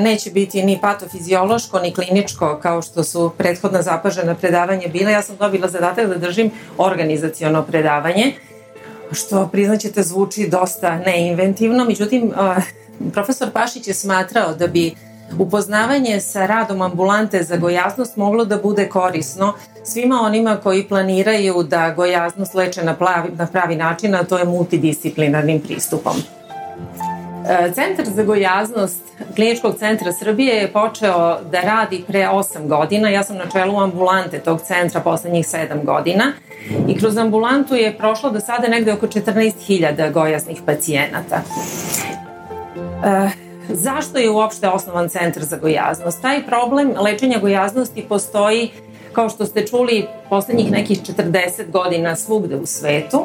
neće biti ni patofiziološko, ni kliničko, kao što su prethodna zapažena predavanja bile. Ja sam dobila zadatak da držim organizaciono predavanje, što priznaćete zvuči dosta neinventivno. Međutim, profesor Pašić je smatrao da bi upoznavanje sa radom ambulante za gojaznost moglo da bude korisno svima onima koji planiraju da gojaznost leče na pravi način, a to je multidisciplinarnim pristupom. Centar za gojaznost Kliničkog centra Srbije je počeo da radi pre 8 godina. Ja sam na čelu ambulante tog centra poslednjih 7 godina i kroz ambulantu je prošlo do sada negde oko 14.000 gojaznih pacijenata. Zašto je uopšte osnovan centar za gojaznost? Taj problem lečenja gojaznosti postoji, kao što ste čuli, poslednjih nekih 40 godina svugde u svetu.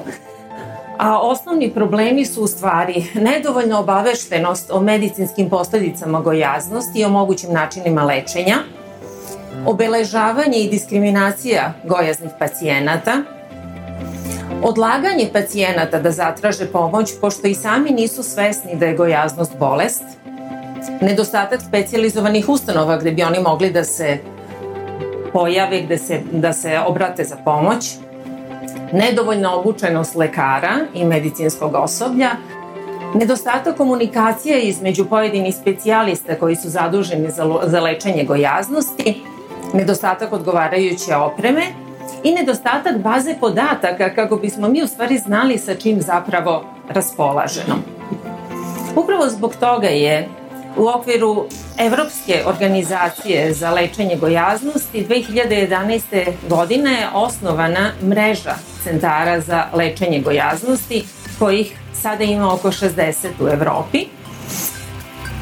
A osnovni problemi su u stvari nedovoljna obaveštenost o medicinskim posledicama gojaznosti i o mogućim načinima lečenja, obeležavanje i diskriminacija gojaznih pacijenata, odlaganje pacijenata da zatraže pomoć pošto i sami nisu svesni da je gojaznost bolest, nedostatak specijalizovanih ustanova gde bi oni mogli da se pojave, da se obrate za pomoć, nedovoljna obučenost lekara i medicinskog osoblja, nedostatak komunikacije između pojedinih specijalista koji su zaduženi za lečenje gojaznosti, nedostatak odgovarajuće opreme i nedostatak baze podataka kako bismo mi u stvari znali sa čim zapravo raspolažemo. Upravo zbog toga je u okviru Evropske organizacije za lečenje gojaznosti 2011. godine je osnovana mreža centara za lečenje gojaznosti, kojih sada ima oko 60 u Evropi.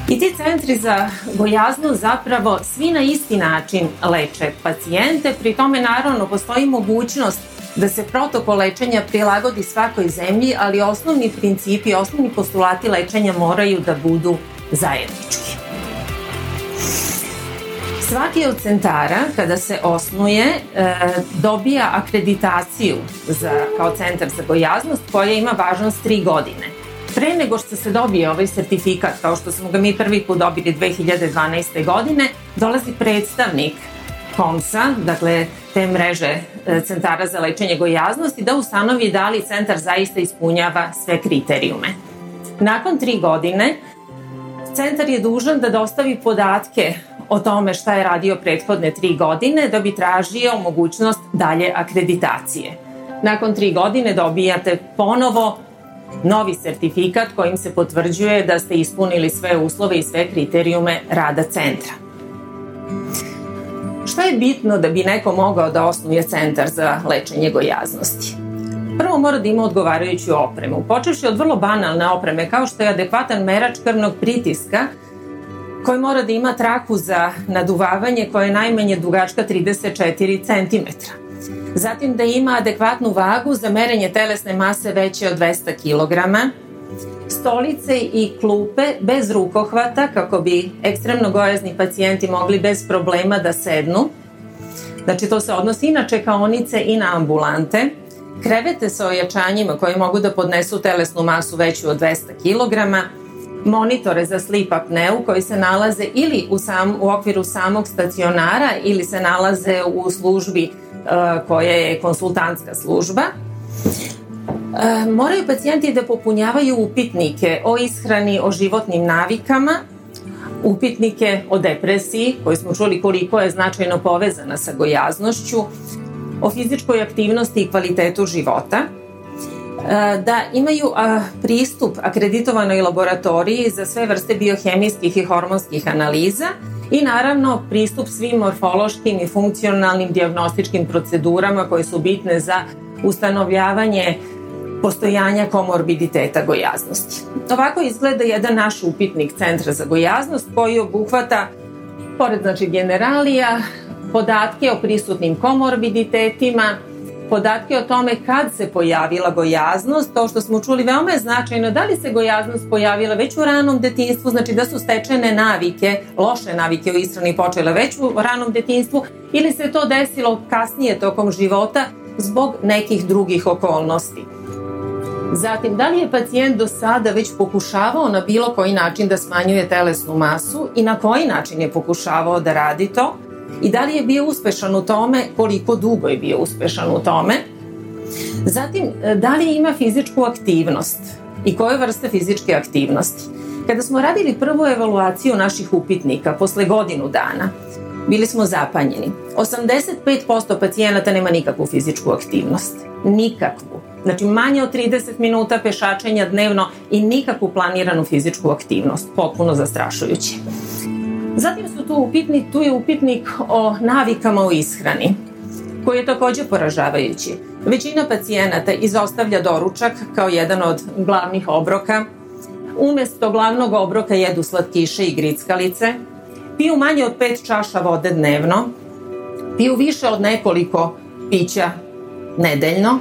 I ti centri za gojaznost zapravo svi na isti način leče pacijente, pri tome naravno postoji mogućnost da se protokol lečenja prilagodi svakoj zemlji, ali osnovni principi, osnovni postulati lečenja moraju da budu zajednički. Svaki od centara kada se osnuje dobija akreditaciju kao centar za gojaznost koja ima važnost 3 godine. Pre nego što se dobije ovaj sertifikat, kao što smo ga mi prvi put dobili 2012. godine, dolazi predstavnik KOMSA, dakle te mreže centara za lečenje gojaznosti, da ustanovi da li centar zaista ispunjava sve kriterijume. Nakon 3 godine centar je dužan da dostavi podatke o tome šta je radio prethodne 3 godine da bi tražio mogućnost dalje akreditacije. Nakon 3 godine dobijate ponovo novi sertifikat kojim se potvrđuje da ste ispunili sve uslove i sve kriterijume rada centra. Šta je bitno da bi neko mogao da osnuje centar za lečenje gojaznosti? Prvo mora da ima odgovarajuću opremu, počevši od vrlo banalne opreme kao što je adekvatan merač krvnog pritiska koji mora da ima traku za naduvavanje koja je najmanje dugačka 34 cm. Zatim da ima adekvatnu vagu za merenje telesne mase veće od 200 kg, stolice i klupe bez rukohvata kako bi ekstremno gojazni pacijenti mogli bez problema da sednu. Znači to se odnosi i na čekaonice i na ambulante. Krevete sa ojačanjima koji mogu da podnesu telesnu masu veću od 200 kg, monitore za sleep apneu koji se nalaze ili u okviru samog stacionara ili se nalaze u službi koja je konsultantska služba. Moraju pacijenti da popunjavaju upitnike o ishrani, o životnim navikama, upitnike o depresiji koji smo čuli koliko je značajno povezana sa gojaznošću, o fizičkoj aktivnosti i kvalitetu života, da imaju pristup akreditovanoj laboratoriji za sve vrste biohemijskih i hormonskih analiza i naravno pristup svim morfološkim i funkcionalnim dijagnostičkim procedurama koje su bitne za ustanovljavanje postojanja komorbiditeta gojaznosti. Ovako izgleda jedan naš upitnik centra za gojaznost koji obuhvata, pored generalija, podatke o prisutnim komorbiditetima, podatke o tome kad se pojavila gojaznost, to što smo čuli veoma je značajno, da li se gojaznost pojavila već u ranom detinjstvu, znači da su stečene navike, loše navike u ishrani počele već u ranom detinjstvu, ili se to desilo kasnije tokom života zbog nekih drugih okolnosti. Zatim, da li je pacijent do sada već pokušavao na bilo koji način da smanjuje telesnu masu i na koji način je pokušavao da radi to? I da li je bio uspešan u tome, koliko dugo je bio uspešan u tome? Zatim, da li ima fizičku aktivnost i koje vrste fizičke aktivnosti? Kada smo radili prvu evaluaciju naših upitnika posle godinu dana, bili smo zapanjeni. 85% pacijenata nema nikakvu fizičku aktivnost. Nikakvu. Znači manje od 30 minuta pešačenja dnevno i nikakvu planiranu fizičku aktivnost. Potpuno zastrašujuće. Zatim su tu je upitnik o navikama u ishrani, koji je takođe poražavajući. Većina pacijenata izostavlja doručak kao jedan od glavnih obroka. Umesto glavnog obroka jedu slatkiše i grickalice, piju manje od 5 čaša vode dnevno, piju više od nekoliko pića nedeljno.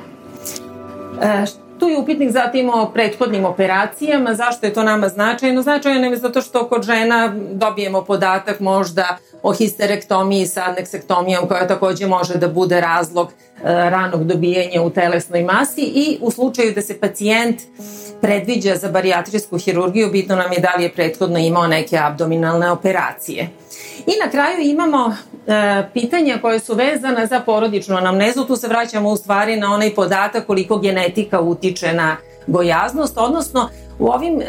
Tu je upitnik zatim o prethodnim operacijama. Zašto je to nama značajno? Značajno je zato što kod žena dobijemo podatak možda o histerektomiji sa adneksektomijom, koja takođe može da bude razlog ranog dobijenja u telesnoj masi, i u slučaju da se pacijent predviđa za barijatrijsku hirurgiju, bitno nam je da li je prethodno imao neke abdominalne operacije. I na kraju imamo pitanja koje su vezana za porodičnu anamnezu. Tu se vraćamo u stvari na onaj podatak koliko genetika utiče na gojaznost, odnosno u ovim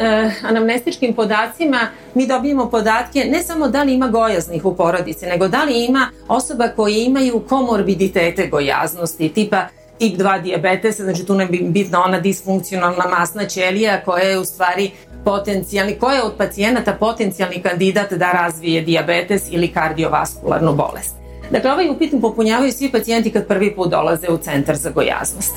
anamnestičkim podacima mi dobijemo podatke ne samo da li ima gojaznih u porodici, nego da li ima osoba koje imaju komorbiditete gojaznosti, tipa tip 2 dijabetesa, znači tu ne bi bitna ona disfunkcionalna masna ćelija koja je u stvari potencijalni, koja je od pacijenata potencijalni kandidat da razvije dijabetes ili kardiovaskularnu bolest. Dakle, ovaj upitnik popunjavaju svi pacijenti kad prvi put dolaze u centar za gojaznost.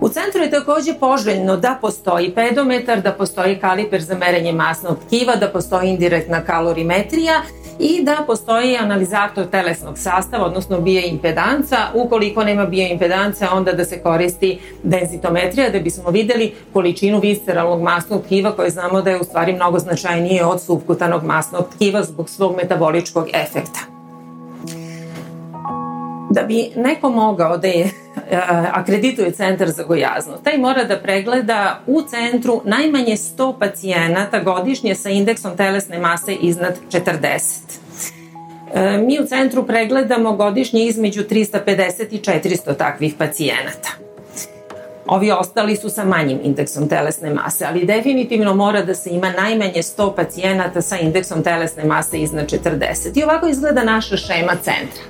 U centru je takođe poželjno da postoji pedometar, da postoji kaliper za merenje masnog tkiva, da postoji indirektna kalorimetrija i da postoji analizator telesnog sastava, odnosno bioimpedanca. Ukoliko nema bioimpedanca, onda da se koristi denzitometrija, da bismo videli količinu visceralnog masnog tkiva, koje znamo da je u stvari mnogo značajnije od supkutanog masnog tkiva zbog svog metaboličkog efekta. Da bi neko mogao da je akredituje centar za gojaznost, taj mora da pregleda u centru najmanje 100 pacijenata godišnje sa indeksom telesne mase iznad 40. Mi u centru pregledamo godišnje između 350 i 400 takvih pacijenata. Ovi ostali su sa manjim indeksom telesne mase, ali definitivno mora da se ima najmanje 100 pacijenata sa indeksom telesne mase iznad 40. I ovako izgleda naša šema centra.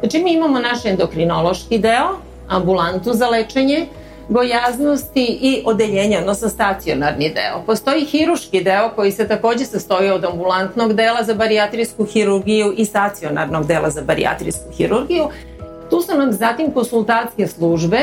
Znači, mi imamo naš endokrinološki deo, ambulantu za lečenje gojaznosti i odeljenje, odnosno stacionarni deo. Postoji hiruški deo koji se takođe sastoji od ambulantnog dela za barijatrijsku hirurgiju i stacionarnog dela za barijatrijsku hirurgiju. Tu su nam zatim konsultatske službe,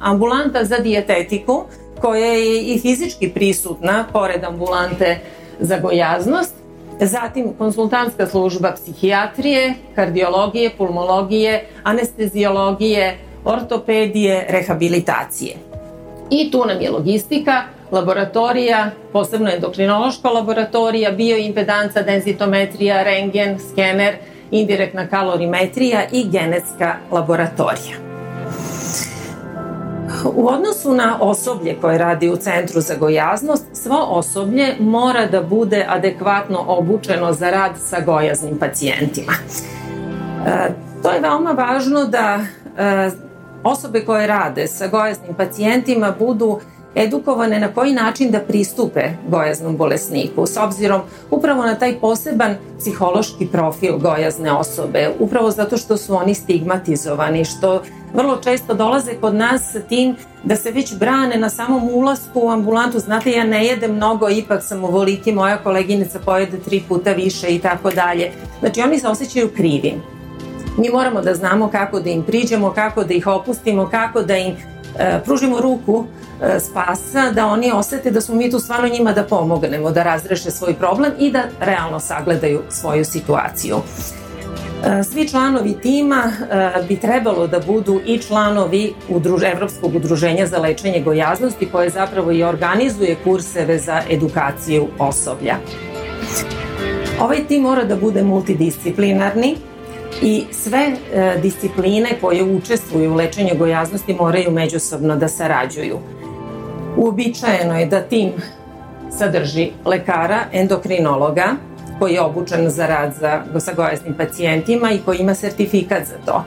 ambulanta za dijetetiku koja je i fizički prisutna pored ambulante za gojaznost, zatim konsultantska služba psihijatrije, kardiologije, pulmologije, anestezijologije, ortopedije, rehabilitacije. I tu nam je logistika, laboratorija, posebno endokrinološka laboratorija, bioimpedanca, denzitometrija, rengen, skener, indirektna kalorimetrija i genetska laboratorija. U odnosu na osoblje koje radi u centru za gojaznost, svo osoblje mora da bude adekvatno obučeno za rad sa gojaznim pacijentima. To je veoma važno da osobe koje rade sa gojaznim pacijentima budu edukovane na koji način da pristupe gojaznom bolesniku, s obzirom upravo na taj poseban psihološki profil gojazne osobe, upravo zato što su oni stigmatizovani, što vrlo često dolaze kod nas sa tim da se već brane na samom ulasku u ambulantu. Znate, ja ne jedem mnogo, ipak sam ovoliki, moja koleginica pojede 3 puta više i tako dalje. Znači, oni se osjećaju krivim. Mi moramo da znamo kako da im priđemo, kako da ih opustimo, kako da im pružimo ruku spasa, da oni osete da smo mi tu stvarno njima da pomognemo, da razreše svoj problem i da realno sagledaju svoju situaciju. Svi članovi tima bi trebalo da budu i članovi Evropskog udruženja za lečenje gojaznosti, koje zapravo i organizuje kurseve za edukaciju osoblja. Ovaj tim mora da bude multidisciplinarni i sve discipline koje učestvuju u lečenju gojaznosti moraju međusobno da sarađuju. Uobičajeno je da tim sadrži lekara, endokrinologa, koji je obučen za rad sa gojaznim pacijentima i koji ima sertifikat za to,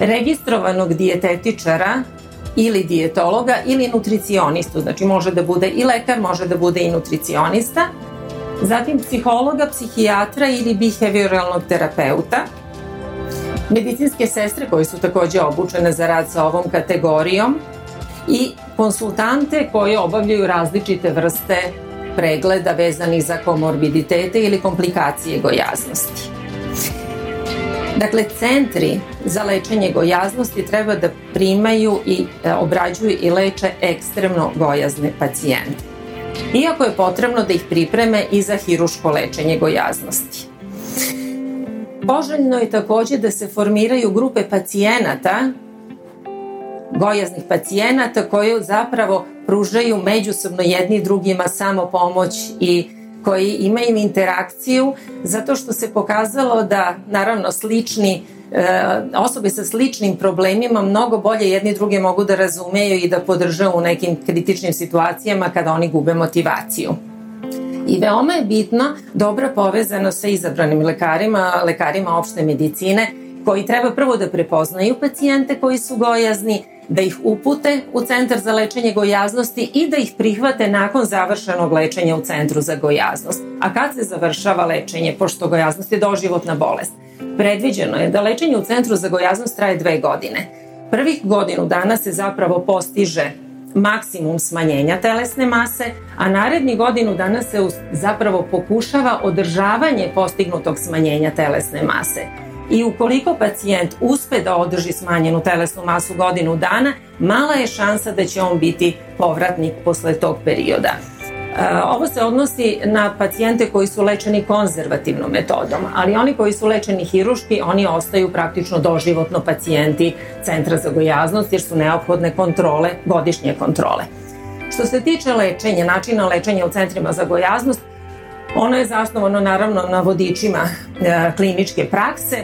registrovanog dijetetičara ili dijetologa ili nutricionistu, znači može da bude i lekar, može da bude i nutricionista, zatim psihologa, psihijatra ili behavioralnog terapeuta, medicinske sestre koje su takođe obučene za rad sa ovom kategorijom i konsultante koje obavljaju različite vrste pregleda vezanih za komorbiditete ili komplikacije gojaznosti. Dakle, centri za lečenje gojaznosti treba da primaju i obrađuju i leče ekstremno gojazne pacijente, iako je potrebno da ih pripreme i za hiruško lečenje gojaznosti. Poželjno je takođe da se formiraju grupe pacijenata, gojaznih pacijenata, koji zapravo pružaju međusobno jedni drugima samopomoć i koji imaju interakciju, zato što se pokazalo da naravno slični osobe sa sličnim problemima mnogo bolje jedni druge mogu da razumeju i da podrže u nekim kritičnim situacijama kada oni gube motivaciju. I veoma je bitno dobra povezano sa izabranim lekarima, lekarima opšte medicine, koji treba prvo da prepoznaju pacijente koji su gojazni, da ih upute u centar za lečenje gojaznosti i da ih prihvate nakon završenog lečenja u centru za gojaznost. A kad se završava lečenje, pošto gojaznost je doživotna bolest, predviđeno je da lečenje u centru za gojaznost traje 2 godine. Prvih godinu dana se zapravo postiže maksimum smanjenja telesne mase, a narednih godinu dana se zapravo pokušava održavanje postignutog smanjenja telesne mase. I ukoliko pacijent uspe da održi smanjenu telesnu masu godinu dana, mala je šansa da će on biti povratnik posle tog perioda. Ovo se odnosi na pacijente koji su lečeni konzervativnom metodom, ali oni koji su lečeni hiruški, oni ostaju praktično doživotno pacijenti centra za gojaznost, jer su neophodne kontrole, godišnje kontrole. Što se tiče lečenja, načina lečenja u centrima za gojaznost, ono je zasnovano naravno na vodičima kliničke prakse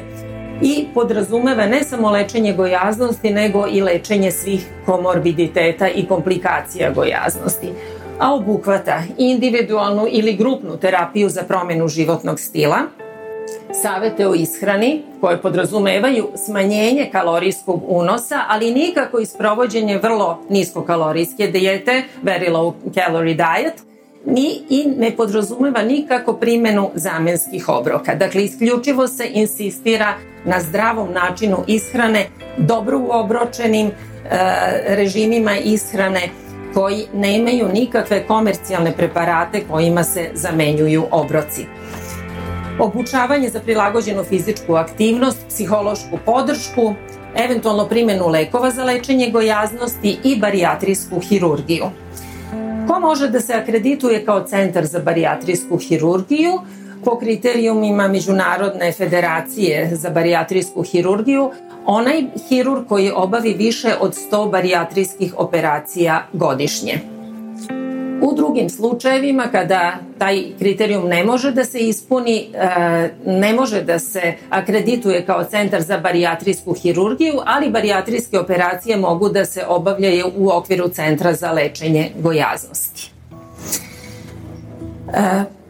i podrazumeva ne samo lečenje gojaznosti, nego i lečenje svih komorbiditeta i komplikacija gojaznosti, a obuhvata individualnu ili grupnu terapiju za promenu životnog stila, savete o ishrani koje podrazumevaju smanjenje kalorijskog unosa, ali nikako i sprovođenje vrlo niskokalorijske dijete, very low calorie diet, i ne podrazumeva nikako primjenu zamenskih obroka. Dakle, isključivo se insistira na zdravom načinu ishrane, dobro uobročenim režimima ishrane koji nemaju nikakve komercijalne preparate kojima se zamenjuju obroci. Obučavanje za prilagođenu fizičku aktivnost, psihološku podršku, eventualno primjenu lekova za lečenje gojaznosti i barijatrijsku hirurgiju. Ko može da se akredituje kao centar za barijatrijsku hirurgiju? Po kriterijumima Međunarodne federacije za barijatrijsku hirurgiju, onaj hirurg koji obavi više od 100 barijatrijskih operacija godišnje. U drugim slučajevima, kada taj kriterijum ne može da se ispuni, ne može da se akredituje kao centar za barijatrijsku hirurgiju, ali barijatrijske operacije mogu da se obavljaju u okviru centra za lečenje gojaznosti.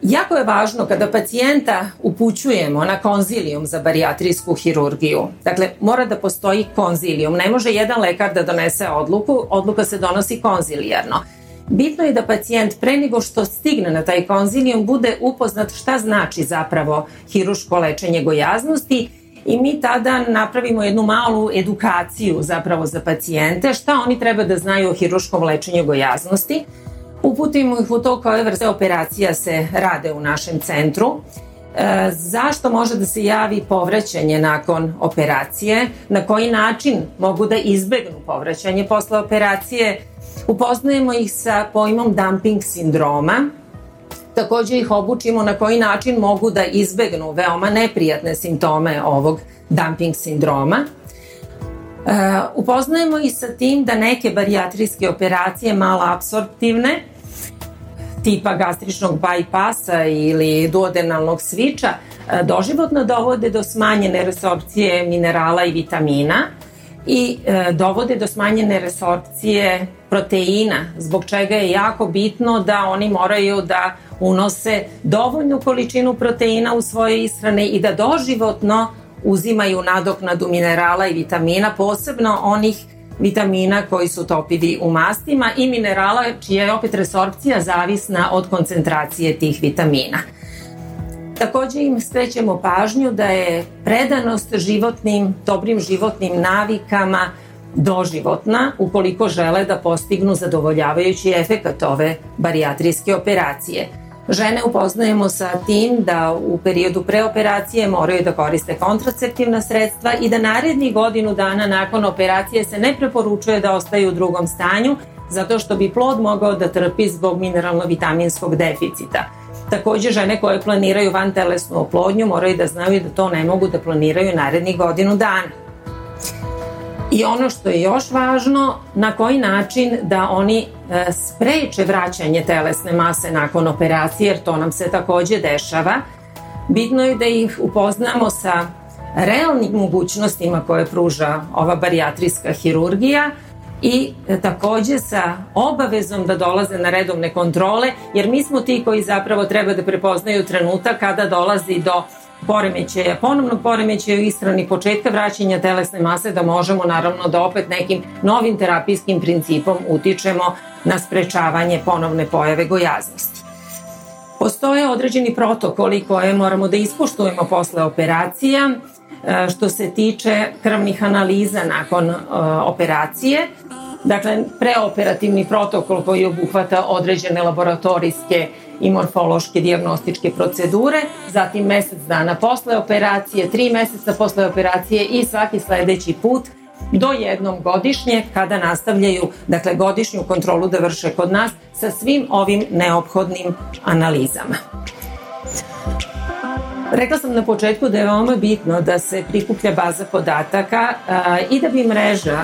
Jako je važno kada pacijenta upućujemo na konzilijum za barijatrijsku hirurgiju. Dakle, mora da postoji konzilijum. Ne može jedan lekar da donese odluku, odluka se donosi konzilijarno. Bitno je da pacijent pre nego što stigne na taj konzilijum bude upoznat šta znači zapravo hiruško lečenje gojaznosti i mi tada napravimo jednu malu edukaciju zapravo za pacijente šta oni treba da znaju o hiruškom lečenju gojaznosti. Uputimo ih u to koje vrste operacija se rade u našem centru, zašto može da se javi povraćanje nakon operacije, na koji način mogu da izbegnu povraćanje posle operacije. Upoznajemo ih sa pojmom dumping sindroma, Takođe ih obučimo na koji način mogu da izbegnu veoma neprijatne simptome ovog dumping sindroma. Upoznajemo i sa tim da neke barijatrijske operacije malo apsorptivne, tipa gastričnog bajpasa ili duodenalnog sviča, doživotno dovode do smanjene resorpcije minerala i vitamina i dovode do smanjene resorpcije proteina, zbog čega je jako bitno da oni moraju da unose dovoljnu količinu proteina u svoje ishrane i da doživotno uzimaju nadoknadu minerala i vitamina, posebno onih vitamina koji su topivi u mastima i minerala čija je opet resorpcija zavisna od koncentracije tih vitamina. Takođe im skrećemo pažnju da je predanost dobrim životnim navikama doživotna ukoliko žele da postignu zadovoljavajući efekat ove barijatrijske operacije. Žene upoznajemo sa tim da u periodu preoperacije moraju da koriste kontraceptivna sredstva i da narednih godinu dana nakon operacije se ne preporučuje da ostaju u drugom stanju, zato što bi plod mogao da trpi zbog mineralno-vitaminskog deficita. Takođe, žene koje planiraju vantelesnu oplodnju moraju da znaju da to ne mogu da planiraju narednih godinu dana. I ono što je još važno, na koji način da oni spreče vraćanje telesne mase nakon operacije, jer to nam se takođe dešava. Bitno je da ih upoznamo sa realnim mogućnostima koje pruža ova barijatrijska hirurgija i takođe sa obavezom da dolaze na redovne kontrole, jer mi smo ti koji zapravo treba da prepoznaju trenutak kada dolazi do ponovnog poremećaja u ishrani, početka vraćanja telesne mase, da možemo naravno da opet nekim novim terapijskim principom utičemo na sprečavanje ponovne pojave gojaznosti. Postoje određeni protokoli koje moramo da ispoštujemo posle operacija što se tiče krvnih analiza nakon operacije. Dakle, preoperativni protokol koji obuhvata određene laboratorijske i morfološke dijagnostičke procedure, zatim mesec dana posle operacije, 3 meseca posle operacije i svaki sledeći put do jednom godišnje, kada nastavljaju godišnju kontrolu da vrše kod nas sa svim ovim neophodnim analizama. Rekla sam na početku da je veoma bitno da se prikuplja baza podataka i da bi mreža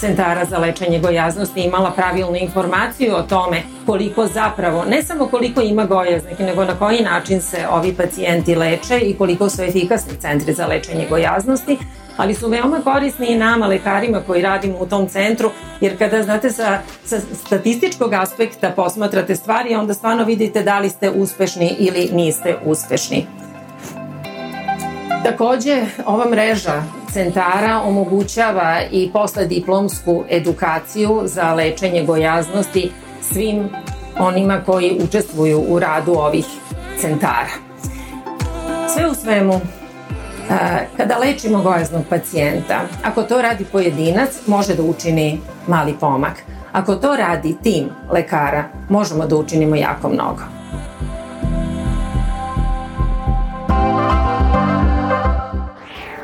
centara za lečenje gojaznosti imala pravilnu informaciju o tome koliko zapravo, ne samo koliko ima gojaznih, nego na koji način se ovi pacijenti leče i koliko su efikasni centri za lečenje gojaznosti, ali su veoma korisni i nama, lekarima koji radimo u tom centru, jer kada, znate, sa statističkog aspekta posmatrate stvari, onda stvarno vidite da li ste uspešni ili niste uspešni. Takođe, ova mreža centara omogućava i poslediplomsku edukaciju za lečenje gojaznosti svim onima koji učestvuju u radu ovih centara. Sve u svemu, kada lečimo gojaznog pacijenta, ako to radi pojedinac, može da učini mali pomak. Ako to radi tim lekara, možemo da učinimo jako mnogo.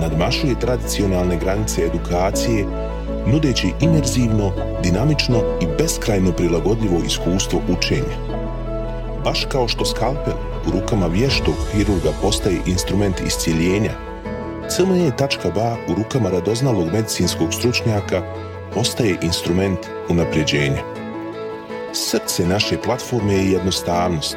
Nadmašuje tradicionalne granice edukacije, nudeći imerzivno, dinamično i beskrajno prilagodljivo iskustvo učenja. Baš kao što skalpel u rukama vještog hirurga postaje instrument iscjeljenja, cme.ba u rukama radoznalog medicinskog stručnjaka postaje instrument unapređenja. Srce naše platforme je jednostavnost,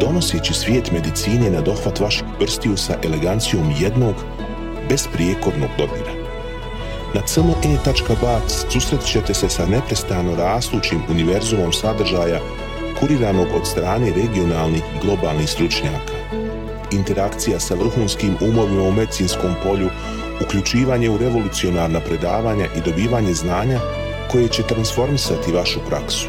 donoseći svijet medicine na dohvat vaših prstiju sa elegancijom jednog, besprijekornog dodira. Na cme.ba susret ćete se sa neprestano rastućim univerzumom sadržaja kuriranog od strane regionalnih i globalnih stručnjaka. Interakcija sa vrhunskim umovima u medicinskom polju, uključivanje u revolucionarna predavanja i dobivanje znanja koje će transformisati vašu praksu.